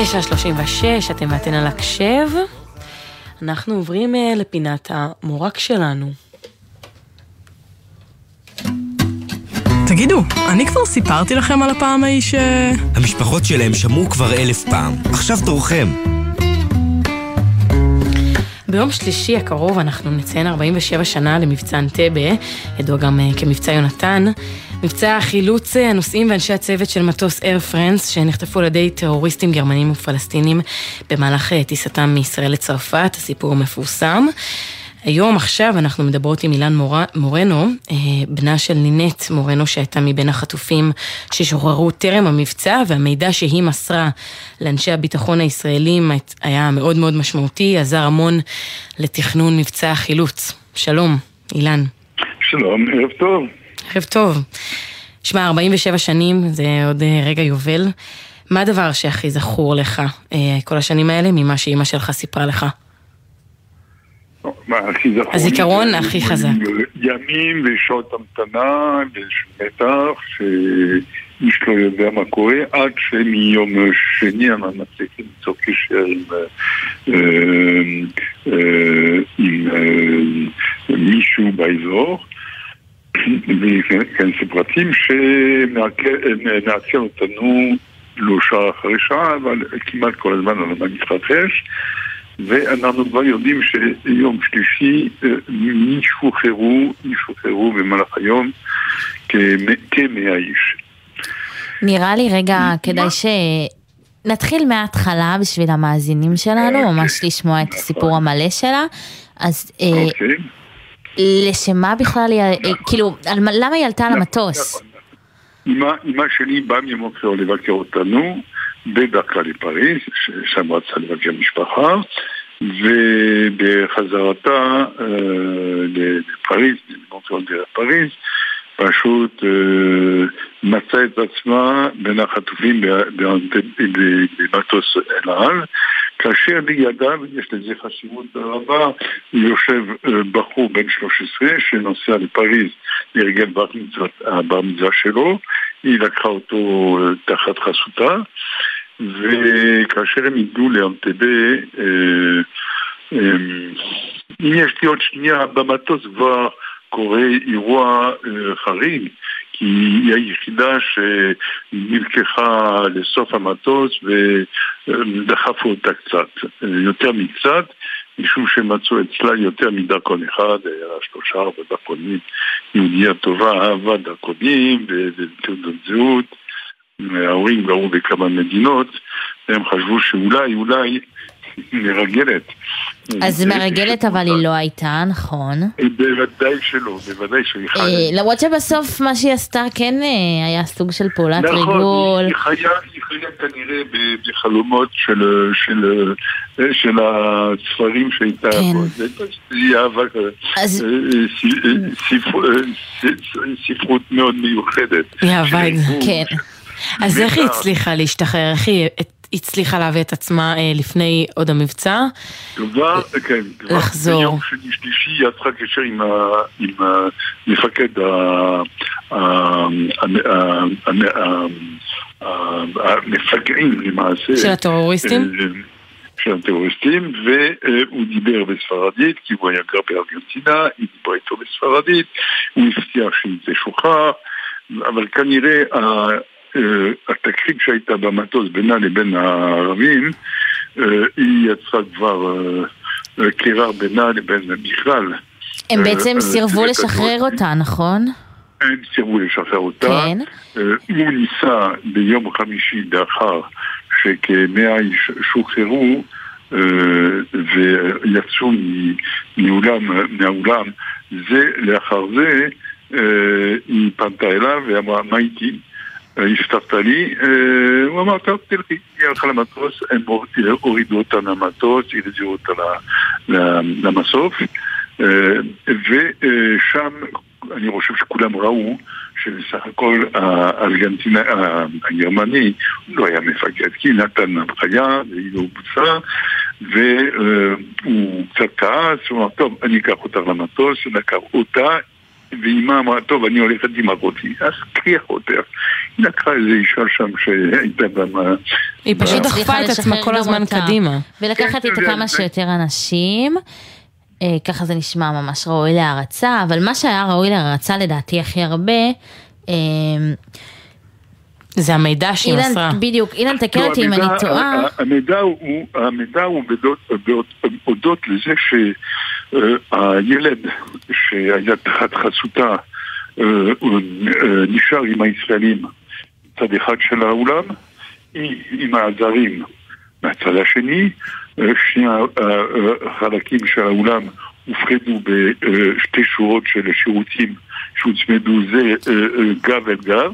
תשע שלושים ושש, אתם ואתן על הקשב. אנחנו עוברים לפינת המורק שלנו. תגידו, אני כבר סיפרתי לכם על הפעם ההיא ש... המשפחות שלהם שמעו כבר אלף פעם. עכשיו תורכם. ביום שלישי הקרוב אנחנו נציין ארבעים ושבע שנה למבצע אנטבה, ידוע גם כמבצע יונתן. מבצע חילוץ הנוסעים ואנשי הצוות של מטוס אייר פראנס שנחטפו על ידי טרוריסטים גרמנים ופלסטינים במהלך טיסתם מישראל לצרפת, הסיפור מפורסם. היום עכשיו אנחנו מדברות עם אילן מורנו, בנה של נינת מורנו שהייתה מבין החטופים ששוחררו טרם המבצע, והמידע שהיא מסרה לאנשי הביטחון הישראלים היה מאוד מאוד משמעותי, עזר המון לתכנון מבצע החילוץ. שלום, אילן. שלום, ערב טוב. ערב טוב. שמע, ארבעים ושבע שנים, זה עוד רגע יובל. מה הדבר שהכי זכור לך כל השנים האלה ממה שאימא שלך סיפרה לך? הזיכרון הכי חזק. ימים ושעות המתנה ומתח שאיש לא יודע מה קורה, עד שמיום שני אני מצליח למצוא קשר עם מישהו באזור וכן ספרטים שמעצר אותנו לא שעה אחרי שעה, אבל כמעט כל הזמן על מה מתרחש, ואנחנו כבר יודעים שיום שלישי ישוחררו, ישוחררו במהלך היום כמאה איש. נראה לי רגע, כדאי ש... נתחיל מההתחלה בשביל המאזינים שלנו, ממש לשמוע את הסיפור המלא שלה, אז לשמה בכלל, כאילו, למה היא עלתה למטוס? אמא שלי באה ממוקר לבקר אותנו, בדרכה לפריז, שם רצה לבקר משפחה, ובחזרתה לפריז, למוקר לפריז, פשוט מצא את עצמה בין החטופים במטוס אל על, כאשר לידיו, יש לזה חשיבות הרבה, יושב בחור בן שלוש עשרה שנוסע לפריז לארגן בר מצווה שלו, היא לקחה אותו תחת חסותה, וכאשר הם ידעו לאנטבה, יש לי עוד שנייה במטוס כבר, קורה אירוע חריג, כי היא היחידה שנלקחה לסוף המטוס ודחפו אותה קצת, יותר מקצת, משום שמצאו אצלה יותר מדרקון אחד, שלושה ארבע דרקונים, יהודיה טובה, אהבה דרקונים ותעודות זהות, ההורים גרו בכמה מדינות, הם חשבו שאולי, אולי, מרגלת. אז מרגלת אבל היא לא הייתה, נכון? בוודאי שלא, בוודאי שהיא חייבת. למרות שבסוף מה שהיא עשתה כן היה סוג של פעולת ריגול. נכון, היא חייבת כנראה בחלומות של הספרים שהייתה. היא אהבה ספרות מאוד מיוחדת. היא אהבה, כן. אז איך היא הצליחה להשתחרר? איך היא הצליחה להביא את עצמה לפני עוד המבצע? כבר, כן. לחזור. ביום שני שלישי היא יצרה קשר עם מפקד המפגעים למעשה. של הטרוריסטים? של הטרוריסטים, והוא דיבר בספרדית, כי הוא היה גר בארגנטינה, היא דיברה איתו בספרדית, הוא הבטיח שזה שוחרר, אבל כנראה... התקריב שהייתה במטוס בינה לבין הערבים היא יצרה כבר קרע בינה לבין בכלל. הם בעצם סירבו לשחרר אותה, נכון? הם סירבו לשחרר אותה. הוא ניסה ביום חמישי לאחר שכמאה איש שוחררו ויצאו מהאולם, זה לאחר זה היא פנתה אליו ואמרה מה איתי? השתפת לי, הוא אמר, תלכי, היא הלכה למטוס, הם הורידו אותה למטוס, הלזירו אותה למסוף, ושם אני חושב שכולם ראו שבסך הכל הארגנטינה, הגרמני, לא היה מפקד, כי נתן המחיה, והיא לא בוצעה, והוא קצת כעס, הוא אמר, טוב, אני אקח אותה למטוס, נקח אותה, ואימא אמרה, טוב, אני הולכת עם אבותי, אז קריח יותר. היא לקחה איזו אישה שם שהייתה במה... היא פשוט דחפה את עצמה כל הזמן קדימה. ולקחת איתה כמה שיותר אנשים, ככה זה נשמע ממש ראוי להרצה, אבל מה שהיה ראוי להרצה לדעתי הכי הרבה... זה המידע שהיא מסרה. בדיוק, אילן תקל אותי אם אני טועה. המידע הוא הודות לזה ש... הילד שהיה תחת חסותה נשאר עם הישראלים מצד אחד של העולם, עם העזרים מהצד השני, שני החלקים של העולם הופרדו בשתי שורות של שירותים שהוצמדו זה גב אל גב.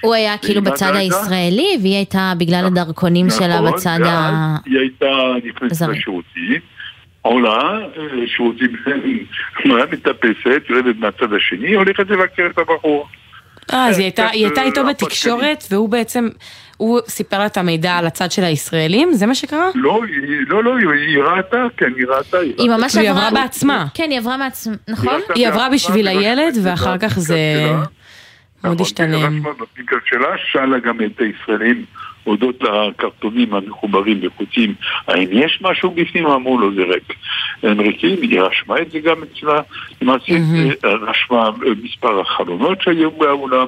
הוא היה כאילו בצד הישראלי והיא הייתה בגלל הדרכונים שלה בצד ה... היא הייתה נכנסת לשירותים עולה, שירותים מטפסת, רדת מהצד השני, הולכת לבקר את הבחור. אז היא הייתה איתו בתקשורת, והוא בעצם, הוא סיפר לה את המידע על הצד של הישראלים, זה מה שקרה? לא, לא, לא, היא ראתה, כן, היא ראתה. היא ממש עברה בעצמה. כן, היא עברה מעצמה, נכון? היא עברה בשביל הילד, ואחר כך זה מאוד השתלם. בפיקר שלה, שאלה גם את הישראלים, הודות לקרטונים המחוברים וחוצים, האם יש משהו בפנים? אמרו לו, זה ריק. הם ריקים, היא רשמה את זה גם אצלה, למעשה רשמה מספר החלומות שהיו בעולם,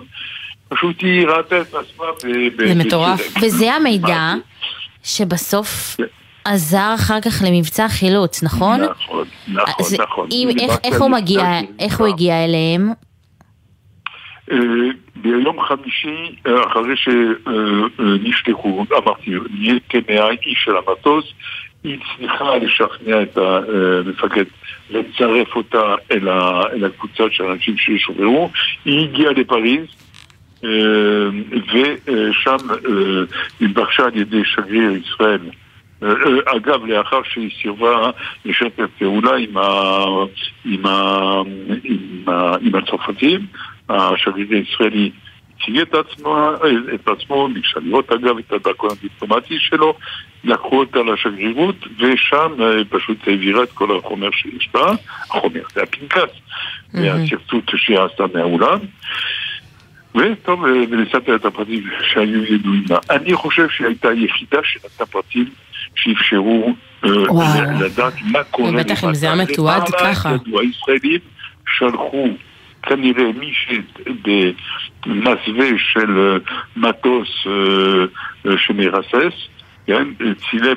פשוט היא ראתה את עצמה. זה מטורף. וזה המידע שבסוף עזר אחר כך למבצע חילוץ, נכון? נכון, נכון, נכון. איך הוא מגיע, איך הוא הגיע אליהם? ביום חמישי, אחרי שנשלחו, אמרתי, נהיה כמאה איש של המטוס, היא צריכה לשכנע את המפקד לצרף אותה אל הקבוצה של אנשים ששוחררו. היא הגיעה לפריז, ושם היא בקשה על ידי שגריר ישראל, אגב, לאחר שהיא סירבה לשתף פעולה עם הצרפתים, השגריר הישראלי הציג את עצמו, ביקשה לראות אגב את הדרכון הדיפלומטי שלו, לקחו אותה לשגרירות, ושם פשוט העבירה את כל החומר שיש לה, החומר זה הפנקס, והסרטוט שהיא עשתה מהעולם, וטוב, ונסעת את הפרטים שהיו ידועים לה. אני חושב שהייתה היחידה שנתנה פרטים שאפשרו לדעת מה קורה. ובטח אם זה המתועד ככה. הישראלים שלחו כנראה מישהו במסווה של מטוס שמרסס, צילם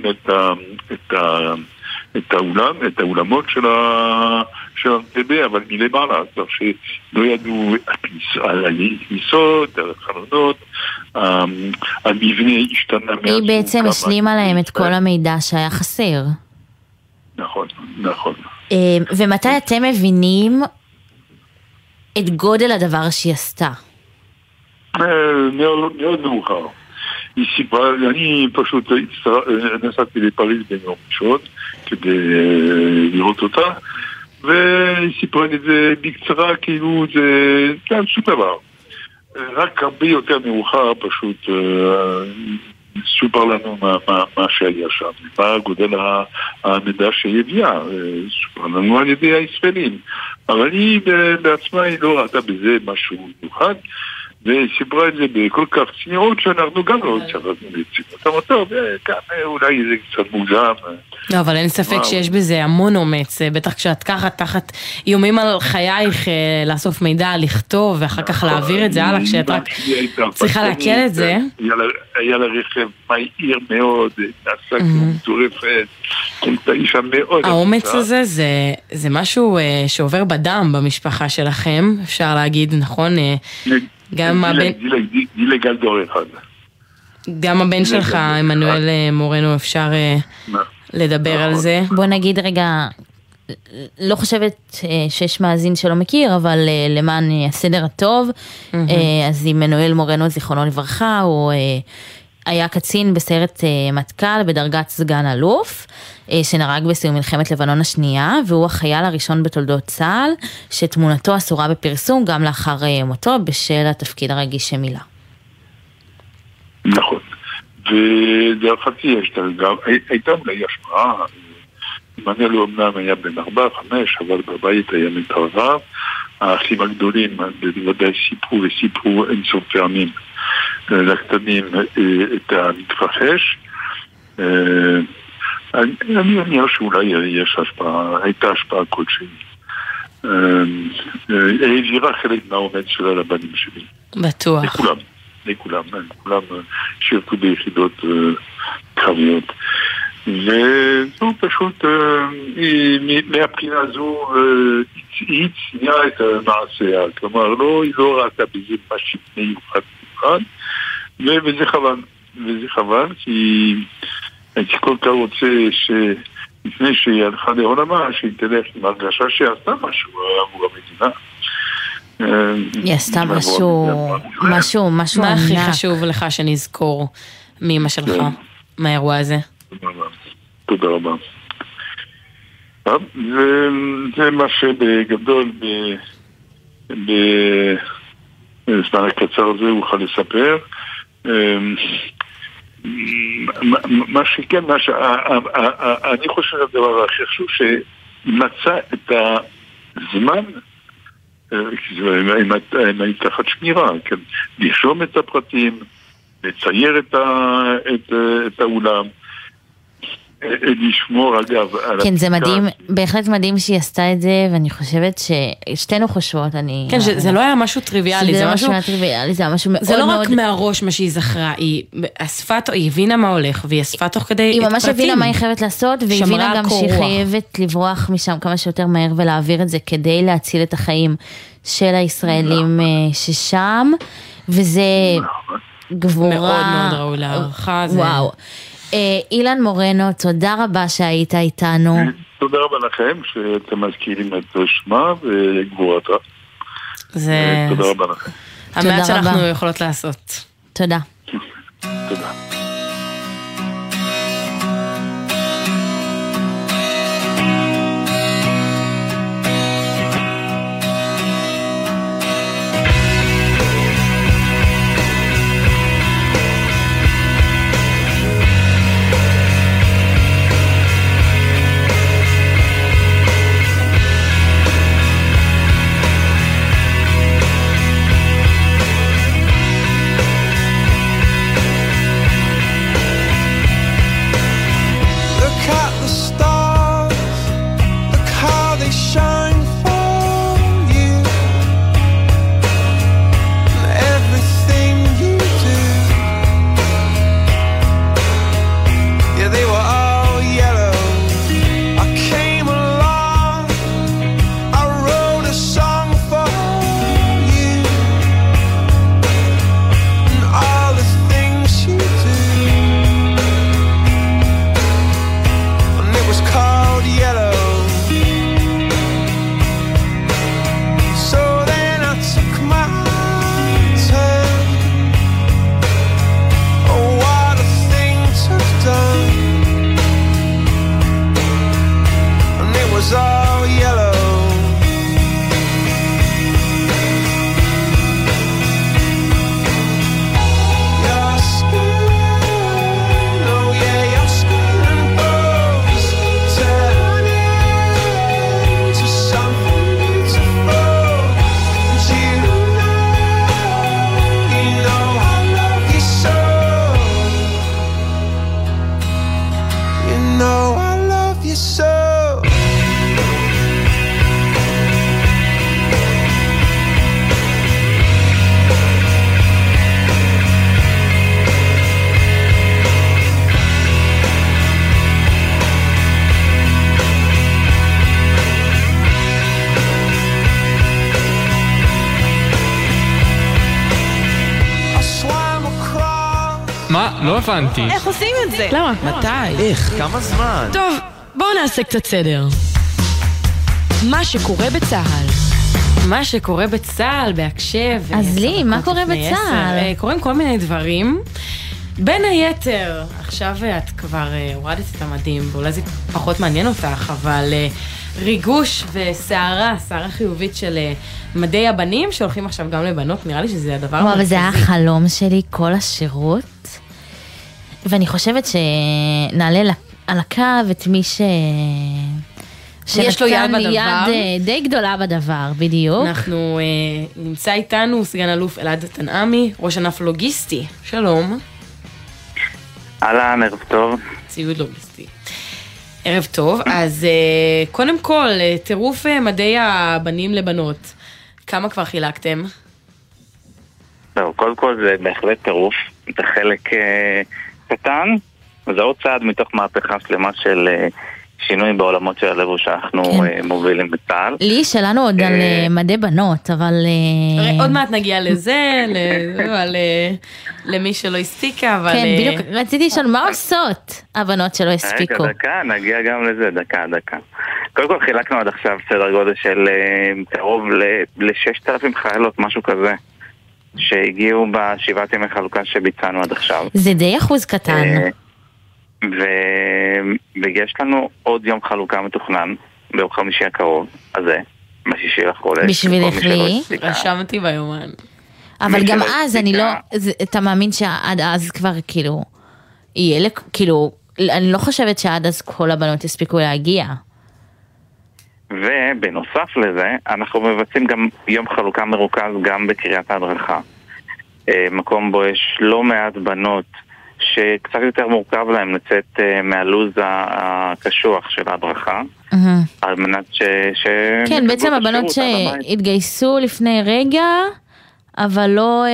את האולם, את האולמות של המטבע, אבל מלמעלה, כך שלא ידעו על הכניסות, על החלונות, המבנה השתנה. היא בעצם השלימה להם את כל המידע שהיה חסר. נכון, נכון. ומתי אתם מבינים את גודל הדבר שהיא עשתה? מאוד מאוחר. היא סיפרה, אני פשוט נסעתי לפריז ביום ראשון כדי לראות אותה, והיא סיפרה את זה בקצרה, כאילו זה שום דבר. רק הרבה יותר מאוחר פשוט סופר לנו מה שהיה שם, מה גודל המידע שהביאה, סופר לנו על ידי הישראלים. אבל היא בעצמה היא לא ראתה בזה משהו מיוחד, וסיפרה את זה בכל כך צניעות שאנחנו גם לא צרדנו לציפות. אולי זה קצת מוזם. לא, אבל אין ספק שיש בזה המון אומץ, בטח כשאת ככה תחת איומים על חייך לאסוף מידע, לכתוב ואחר כך להעביר את זה הלאה, כשאת רק צריכה להקל את זה. היה לה רכב מהיר מאוד, נעשה כמטורפת, כמתה אישה מאוד. האומץ הזה זה משהו שעובר בדם במשפחה שלכם, אפשר להגיד, נכון? גילה גל דור אחד. גם הבן שלך, אמנואל מורנו, אפשר לדבר על זה. בוא נגיד רגע, לא חושבת שיש מאזין שלא מכיר, אבל למען הסדר הטוב, אז אמנואל מורנו, זיכרונו לברכה, הוא היה קצין בסיירת מטכ"ל בדרגת סגן אלוף, שנהרג בסיום מלחמת לבנון השנייה, והוא החייל הראשון בתולדות צה"ל, שתמונתו אסורה בפרסום גם לאחר מותו, בשל התפקיד הרגיש שמילה. נכון. ודרכתי יש דרגה, הייתה אולי השפעה, מנהל הוא אמנם היה בן ארבע, חמש, אבל בבית היה מתערב, האחים הגדולים בוודאי סיפרו וסיפרו אינסוף פעמים לקטנים את המתרחש. אני אומר שאולי יש השפעה, הייתה השפעה כלשהי. העבירה חלק מהעומד שלה לבנים שלי. בטוח. לכולם, לכולם, לכולם שירתו ביחידות קרביות. וזו פשוט, מהבחינה הזו, היא צניעה את המעשה. כלומר, היא לא ראתה בזה משהו מיוחד מיוחד, וזה חבל. וזה חבל, כי הייתי כל כך רוצה שלפני שהיא הלכה לעולמה, שהיא תלך עם הרגשה שעשתה משהו עבור המדינה. היא עשתה משהו, משהו, משהו ענק. מה הכי חשוב לך שנזכור מאמא שלך, מהאירוע הזה? תודה רבה. זה מה שבגדול בזמן הקצר הזה אוכל לספר. מה שכן, אני חושב הדבר הכי חשוב שמצא את הזמן, הם היית תחת שמירה, לרשום את הפרטים, לצייר את האולם, לשמור על זה. כן, זה מדהים, בהחלט מדהים שהיא עשתה את זה, ואני חושבת ששתינו חושבות, אני... כן, זה לא היה משהו טריוויאלי, זה משהו... זה לא רק מהראש מה שהיא זכרה, היא הבינה מה הולך, והיא אספה תוך כדי... היא ממש הבינה מה היא חייבת לעשות, והיא הבינה גם שהיא חייבת לברוח משם כמה שיותר מהר, ולהעביר את זה כדי להציל את החיים של הישראלים ששם, וזה גבורה... מאוד מאוד ראוי להערכה, זה... וואו. אילן מורנו, תודה רבה שהיית איתנו. תודה רבה לכם שאתם מזכירים את שמה וגבורתה. תודה רבה לכם. המעט שאנחנו יכולות לעשות. תודה. תודה. לא הבנתי. איך עושים את זה? למה? מתי? איך? כמה זמן? טוב, בואו נעשה קצת סדר. מה שקורה בצהל. מה שקורה בצהל, בהקשב. אז לי, מה קורה בצהל? קוראים כל מיני דברים. בין היתר, עכשיו את כבר הורדת את המדים, ואולי זה פחות מעניין אותך, אבל ריגוש וסערה, סערה חיובית של מדי הבנים, שהולכים עכשיו גם לבנות, נראה לי שזה הדבר המרכזי. וואו, זה היה החלום שלי, כל השירות. ואני חושבת שנעלה על הקו את מי ש... יש לו יד בדבר. יד די גדולה בדבר, בדיוק. אנחנו אה, נמצא איתנו סגן אלוף אלעד תנעמי, ראש ענף לוגיסטי. שלום. אהלן, ערב טוב. ציוד לוגיסטי. ערב טוב, אז אה, קודם כל, טירוף מדעי הבנים לבנות. כמה כבר חילקתם? לא, קודם כל זה בהחלט טירוף. את החלק... אה... קטן, וזה עוד צעד מתוך מהפכה שלמה של שינוי בעולמות של הלבוש שאנחנו מובילים בצה"ל. לי שלנו עוד על מדי בנות, אבל... עוד מעט נגיע לזה, למי שלא הספיקה, אבל... כן, בדיוק, רציתי לשאול, מה עושות הבנות שלא הספיקו? רגע, דקה, נגיע גם לזה, דקה, דקה. קודם כל חילקנו עד עכשיו סדר גודל של קרוב ל-ששת אלפים חיילות, משהו כזה. שהגיעו בשבעת ימי חלוקה שביצענו עד עכשיו. זה די אחוז קטן. ויש לנו עוד יום חלוקה מתוכנן, ביום חמישי הקרוב, אז זה, בשישי לחולה. בשבילך לי? רשמתי ביומן. אבל גם אז אני לא, אתה מאמין שעד אז כבר כאילו, יהיה, כאילו, אני לא חושבת שעד אז כל הבנות יספיקו להגיע. ובנוסף לזה, אנחנו מבצעים גם יום חלוקה מרוכז גם בקריית ההדרכה. מקום בו יש לא מעט בנות שקצת יותר מורכב להם לצאת מהלוז הקשוח של ההדרכה, על מנת ש... כן, בעצם הבנות שהתגייסו לפני רגע, אבל לא...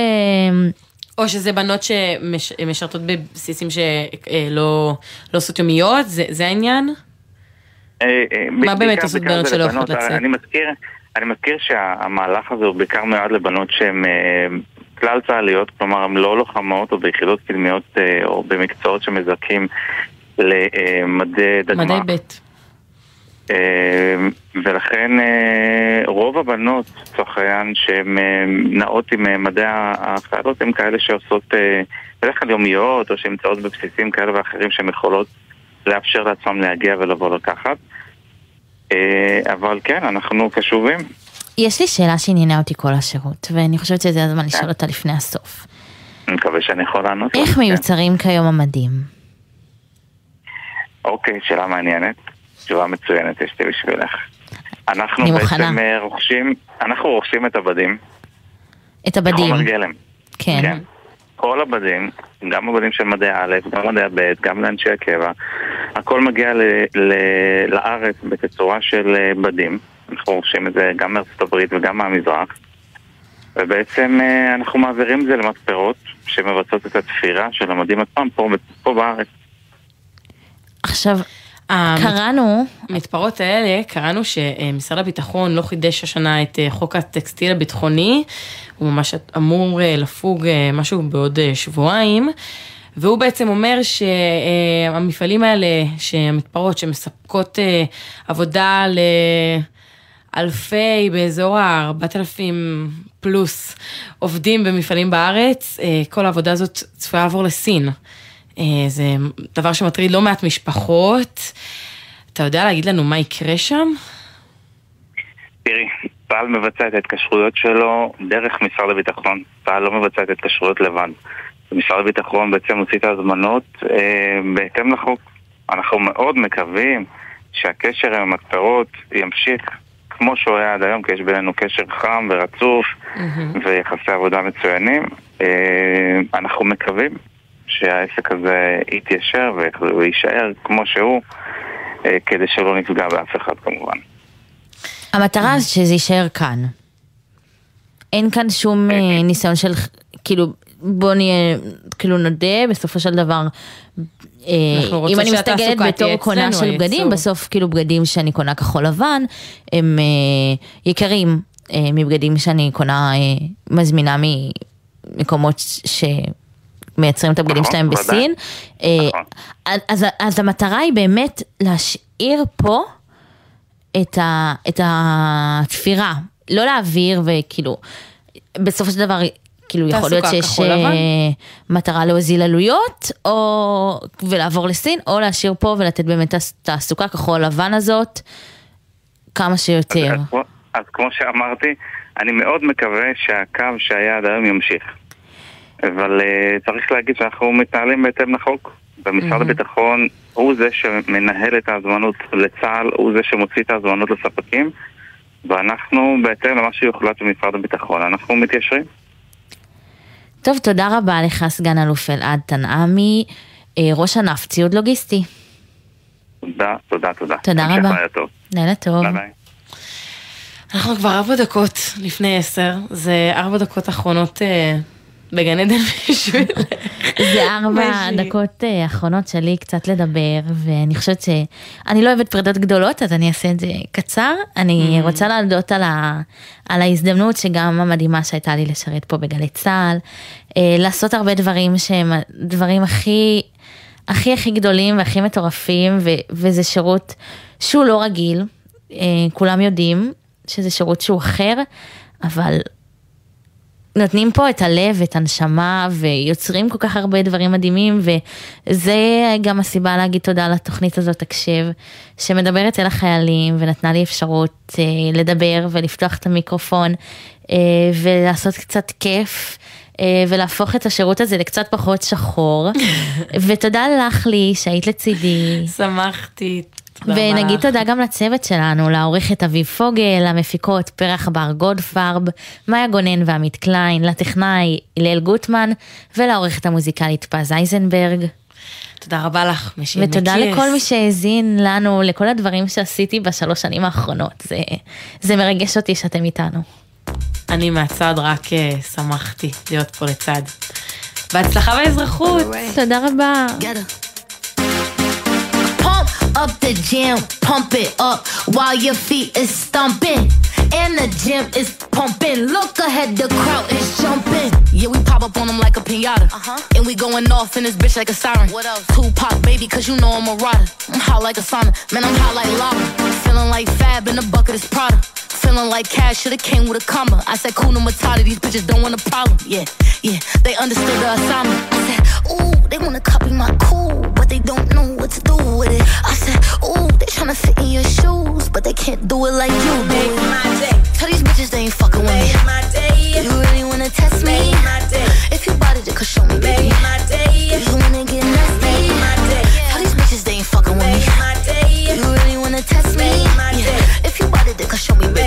או שזה בנות שמשרתות בבסיסים שלא עושות יומיות, זה העניין? מה באמת עושות בנות שלא יכולות לצאת? אני מזכיר, אני מזכיר שהמהלך הזה הוא בעיקר מיועד לבנות שהן כלל צהליות, כלומר הן לא לוחמות או ביחידות קדמיות או במקצועות שמזרקים למדעי דגמה. מדעי בית. ולכן רוב הבנות צוחריין שהן נעות עם מדעי החיילות הן כאלה שעושות בדרך כלל יומיות או שנמצאות בבסיסים כאלה ואחרים שהן יכולות לאפשר לעצמם להגיע ולבוא לקחת. אבל כן, אנחנו קשובים. יש לי שאלה שעניינה אותי כל השירות, ואני חושבת שזה הזמן לשאול אותה לפני הסוף. אני מקווה שאני יכול לענות. איך מיוצרים כיום המדים? אוקיי, שאלה מעניינת. תשובה מצוינת, יש לי בשבילך. אנחנו בעצם רוכשים, אנחנו רוכשים את הבדים. את הבדים? חומר גלם. כן. כל הבדים, גם הבדים של מדעי א', גם מדעי ב', גם לאנשי הקבע, הכל מגיע לארץ בתצורה של בדים. אנחנו רוכשים את זה גם מארצות הברית וגם מהמזרח, ובעצם אנחנו מעבירים את זה למתפרות שמבצעות את התפירה של המדים עצמם פה, פה בארץ. עכשיו, קראנו... המתפרות האלה, קראנו שמשרד הביטחון לא חידש השנה את חוק הטקסטיל הביטחוני, הוא ממש אמור לפוג משהו בעוד שבועיים, והוא בעצם אומר שהמפעלים האלה, שהמתפרות שמספקות עבודה ל... אלפי באזור ה-ארבעת אלפים פלוס עובדים במפעלים בארץ, כל העבודה הזאת צפויה עבור לסין. זה דבר שמטריד לא מעט משפחות. אתה יודע להגיד לנו מה יקרה שם? תראי, צהל מבצע את ההתקשרויות שלו דרך משרד הביטחון. צהל לא מבצע את ההתקשרויות לבד. משרד הביטחון בעצם הוציא את ההזמנות בהתאם לחוק. אנחנו מאוד מקווים שהקשר עם המתפרות ימשיך כמו שהוא היה עד היום, כי יש בינינו קשר חם ורצוף, mm-hmm. ויחסי עבודה מצוינים. אנחנו מקווים שהעסק הזה יתיישר ויישאר כמו שהוא, כדי שלא נפגע באף אחד כמובן. המטרה mm-hmm. שזה יישאר כאן. אין כאן שום mm-hmm. ניסיון של, כאילו, בוא נהיה, כאילו נודה, בסופו של דבר, אם אני מסתגלת בתור קונה של בגדים, בסוף כאילו בגדים שאני קונה כחול לבן, הם יקרים מבגדים שאני קונה, מזמינה ממקומות שמייצרים את הבגדים שלהם בסין. אז המטרה היא באמת להשאיר פה את התפירה, לא להעביר וכאילו, בסופו של דבר... כאילו יכול להיות שיש מטרה להוזיל עלויות, ולעבור לסין, או להשאיר פה ולתת באמת תעסוקה כחול לבן הזאת, כמה שיותר. אז כמו שאמרתי, אני מאוד מקווה שהקו שהיה עד היום ימשיך. אבל צריך להגיד שאנחנו מתנהלים בהתאם לחוק, ומשרד הביטחון הוא זה שמנהל את ההזמנות לצה"ל, הוא זה שמוציא את ההזמנות לספקים, ואנחנו בהתאם למה שיוחלט במשרד הביטחון, אנחנו מתיישרים. טוב, תודה רבה לך, סגן אלוף אלעד תנעמי, ראש ענף ציוד לוגיסטי. תודה, תודה, תודה. תודה רבה. לילה טוב. ביי ביי. אנחנו כבר ארבע דקות לפני עשר, זה ארבע דקות אחרונות בגן עדן בשביל... זה ארבע דקות אחרונות שלי קצת לדבר, ואני חושבת ש... אני לא אוהבת פרדות גדולות, אז אני אעשה את זה קצר. אני רוצה להודות על ה... על ההזדמנות שגם המדהימה שהייתה לי לשרת פה בגלי צהל, לעשות הרבה דברים שהם דברים הכי, הכי הכי גדולים והכי מטורפים, ו... וזה שירות שהוא לא רגיל, כולם יודעים שזה שירות שהוא אחר, אבל... נותנים פה את הלב ואת הנשמה ויוצרים כל כך הרבה דברים מדהימים, וזה גם הסיבה להגיד תודה לתוכנית הזאת הקשב שמדברת אל החיילים ונתנה לי אפשרות אה, לדבר ולפתוח את המיקרופון אה, ולעשות קצת כיף אה, ולהפוך את השירות הזה לקצת פחות שחור ותודה לך לי שהיית לצידי. שמחתי, ונגיד תודה גם לצוות שלנו, לעורכת אבי פוגל, למפיקות פרח בר גולפה, מאיה גונן ועמית קליין, לטכנאי ליל גוטמן, ולעורכת המוזיקלית פז איזנברג. תודה רבה לך, משי אל מקייס. ותודה לכל מי שהאזין לנו, לכל הדברים שעשיתי בשלוש שנים האחרונות. זה, זה מרגש אותי שאתם איתנו. אני מהצד רק שמחתי להיות פה לצד. בהצלחה באזרחות. תודה רבה. Pump up the jam, pump it up while your feet is stomping. And the jam is pumping. Look ahead, the crowd is jumping. Yeah, we pop up on them like a piñata. Uh-huh. And we going off in this bitch like a siren. What else? Tupac, baby, cause you know I'm a rider. I'm hot like a sauna. Man, I'm hot like lava. Feeling like Fab in the bucket is Prada. Feeling like cash, should've came with a comma. I said, Kuna Matata, these bitches don't want a problem. Yeah, yeah, they understood the assignment. I said, ooh, they wanna copy my cool, but they don't know what to do with it. I said, ooh, they tryna fit in your shoes, but they can't do it like you do. Make my day. Tell these bitches they ain't fucking with me. Make my day. Do you really wanna test me? Make my day. If you bought it, you could show me, baby. Make my day. If you wanna get nasty. Make my day. Tell these bitches they ain't fucking with me. Make my day. Do you really wanna test me? Make my day. Yeah. If you bought it, you could show me, baby.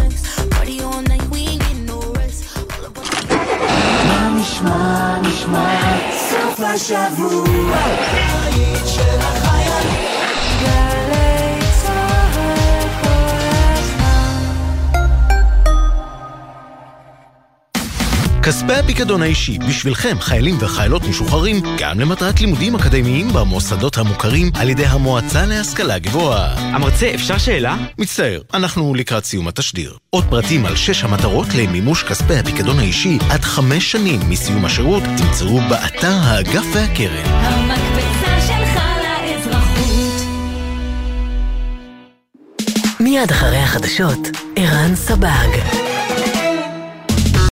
next. Party all night, we ain't getting no rest. All about the נשמע, נשמע, סוף השבוע, היית של החיילים, גלי צהל כל הזמן. כספי הפיקדון האישי, בשבילכם חיילים וחיילות משוחררים, גם למטרת לימודים אקדמיים במוסדות המוכרים על ידי המועצה להשכלה גבוהה. המרצה, אפשר שאלה? מצטער, אנחנו לקראת סיום התשדיר. עוד פרטים על שש המטרות למימוש כספי הפיקדון האישי עד חמש שנים מסיום השירות תמצאו באתר האגף והקרן. המקפצה שלך לאזרחות. מיד אחרי החדשות, ערן סבג.